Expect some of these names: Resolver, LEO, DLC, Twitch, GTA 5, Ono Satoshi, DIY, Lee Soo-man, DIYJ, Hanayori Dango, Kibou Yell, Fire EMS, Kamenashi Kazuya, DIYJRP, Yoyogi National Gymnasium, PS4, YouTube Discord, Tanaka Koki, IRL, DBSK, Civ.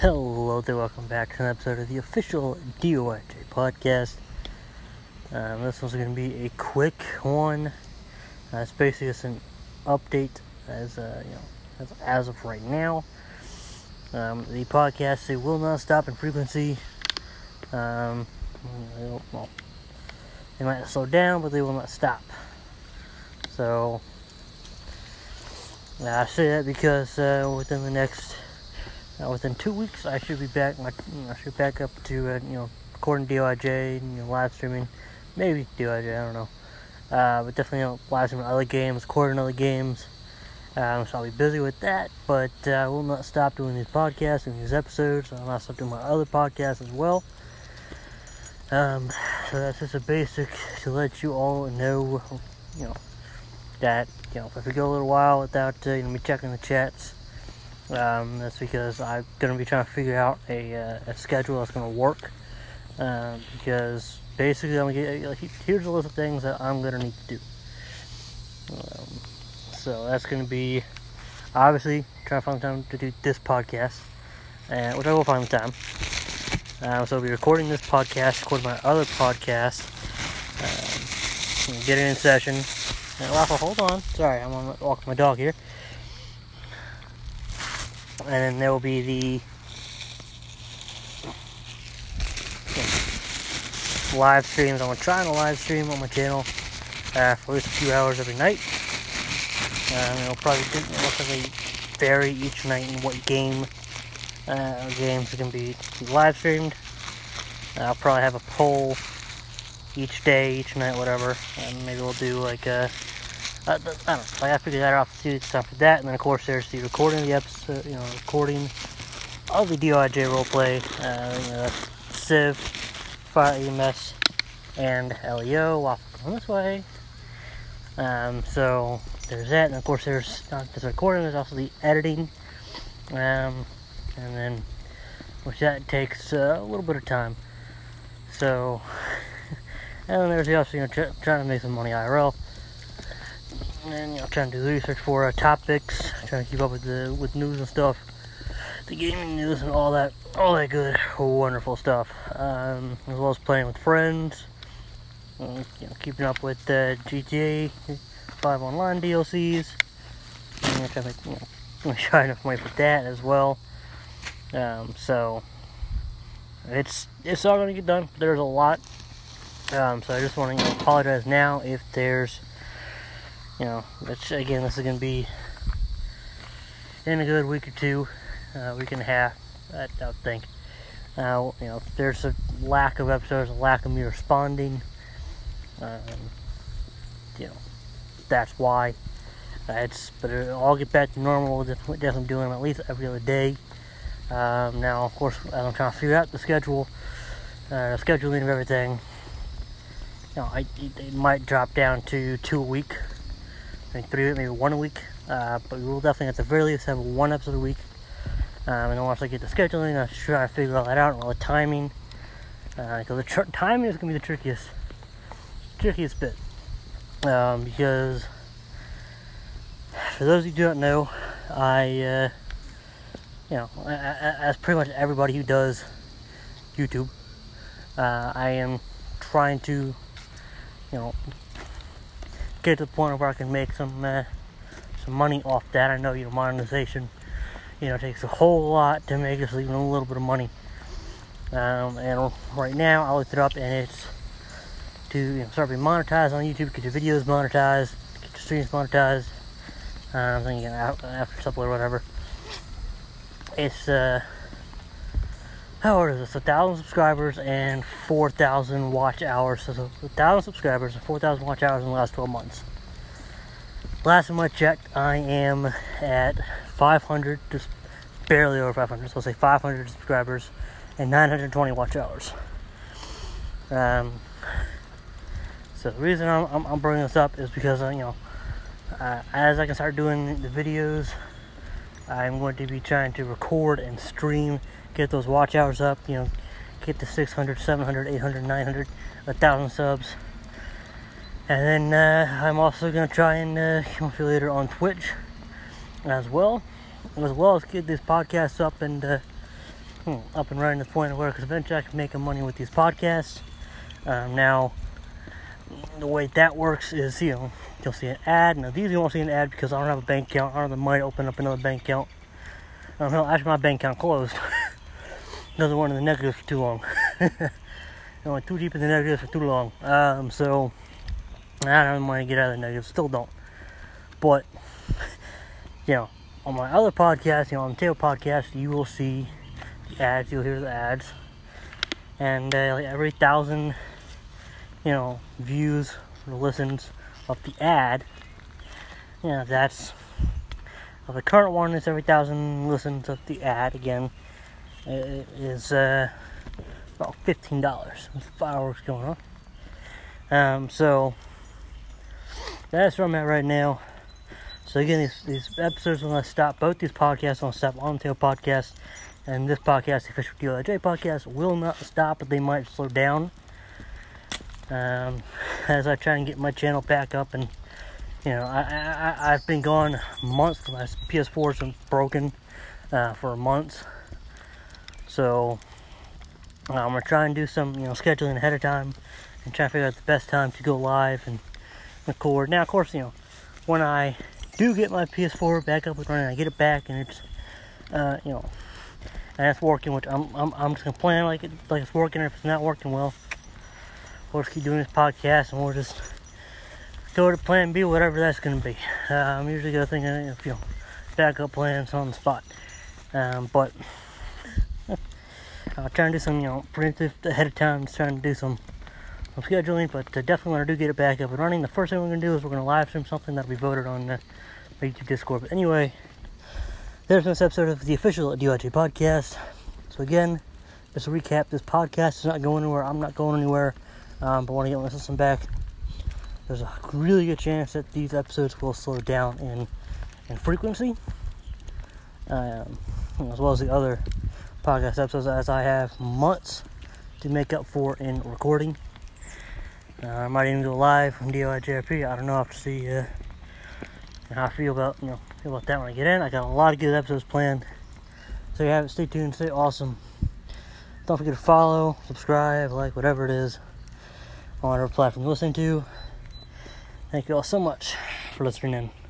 Hello there, welcome back to an episode of the official DIYJ podcast. This one's going to be a quick one. It's basically just an update as of right now. The podcast, they will not stop in frequency. They might slow down, but they will not stop. So, I say that because within 2 weeks, I should be back. I should back up to recording DIYJ, live streaming, maybe DIYJ. I don't know, but definitely live streaming other games, recording other games. So I'll be busy with that, but I will not stop doing these podcasts and these episodes. I'll not stop doing my other podcasts as well. So that's just a basic to let you all know, that if we go a little while without me checking the chats. That's because I'm going to be trying to figure out a schedule that's going to work, because basically I'm going to get, here's a list of things that I'm going to need to do, so that's going to be, obviously, trying to find the time to do this podcast, which I will find the time, so I'll be recording this podcast, recording my other podcast, get it in session, and Rafa, hold on, sorry, I'm on walking my dog here. And then there will be the live streams. I'm going to try and live stream on my channel for at least a few hours every night. It'll probably vary each night in what game games can be live streamed. I'll probably have a poll each day, each night, whatever. And maybe we'll do like a... I don't know, I gotta figure that out too, it's time for that, and then of course there's the recording of the episode, recording of the DIYJ roleplay, Civ, Fire EMS, and LEO, waffle coming this way, so there's that, and of course there's not just recording, there's also the editing, and then, which that takes a little bit of time, so, and then there's the also, trying to make some money IRL, and then, trying to do research for topics, trying to keep up with news and stuff, the gaming news and all that good, wonderful stuff, as well as playing with friends, and, keeping up with GTA 5 Online DLCs, and trying to play with that as well, so, it's all going to get done, there's a lot, so I just want to apologize now if there's, which again, this is going to be in a good week or two, week and a half, I don't think. There's a lack of episodes, a lack of me responding. That's why. But I'll get back to normal. We'll definitely doing at least every other day. Now, of course, I'm trying to figure out the schedule, the scheduling of everything. It might drop down to 2 a week. Maybe 1 a week, but we will definitely at the very least have 1 episode a week, and then once I get the scheduling, I'll try to figure all that out, and all the timing, because the timing is going to be the trickiest bit, because, for those who do not know, I as pretty much everybody who does YouTube, I am trying to, get to the point where I can make some money off that. I know, monetization, takes a whole lot to make us even a little bit of money. And right now, I looked it up, and it's to start being monetized on YouTube, get your videos monetized, get your streams monetized. I'm thinking after supper or whatever. It's how old is this? 1,000 subscribers and 4,000 watch hours. So 1,000 subscribers and 4,000 watch hours in the last 12 months. Last time I checked, I am at 500, just barely over 500. So I'll say 500 subscribers and 920 watch hours. So the reason I'm bringing this up is because, as I can start doing the videos, I'm going to be trying to record and stream, get those watch hours up, get to 600, 700, 800, 900, 1,000 subs. And then I'm also going to try and come up later on Twitch as well. As well as get these podcasts up and up and running to the point where, because eventually I can make money with these podcasts. Now, the way that works is, you'll see an ad. Now, these you won't see an ad because I don't have a bank account. I don't have the money to open up another bank account. Hell, actually, my bank account closed. Another one in the negatives for too long. I went too deep in the negatives for too long. So, I don't have the money to get out of the negatives. Still don't. But, on my other podcast, on the Tail Podcast, you will see the ads. You'll hear the ads. And every 1,000... views or listens of the ad, that's the current one is every 1,000 listens of the ad. Again, it is about $15. There's fireworks going on. So that's where I'm at right now. So again, these episodes are going to stop. Both these podcasts are going to stop. On the Tail Podcast and this podcast, the official DIY podcast, will not stop, but they might slow down. As I try and get my channel back up, and I've been gone months because my PS4's been broken for months, so I'm gonna try and do some scheduling ahead of time and try to figure out the best time to go live and record. Now, of course, when I do get my PS4 back up and running, I get it back, and it's and it's working. Which I'm just gonna plan like it's working. Or if it's not working well, we'll just keep doing this podcast, and we'll just go to plan B, whatever that's going to be. I'm usually going to think of backup plans on the spot. But I'll try and do some, preemptive ahead of time, just trying to do some scheduling, but definitely when I do get it back up and running, the first thing we're going to do is we're going to live stream something that'll be voted on the YouTube Discord. But anyway, there's this episode of the official DIYJ podcast. So again, just to recap, this podcast is not going anywhere. I'm not going anywhere. But when I get my system back, there's a really good chance that these episodes will slow down in frequency, as well as the other podcast episodes, as I have months to make up for in recording. I might even go live from DIYJRP. I don't know. I have to see how I feel about that when I get in. I got a lot of good episodes planned, so you have it. Stay tuned. Stay awesome. Don't forget to follow, subscribe, like, whatever it is, on our platform you're listening to. Thank you all so much for listening in.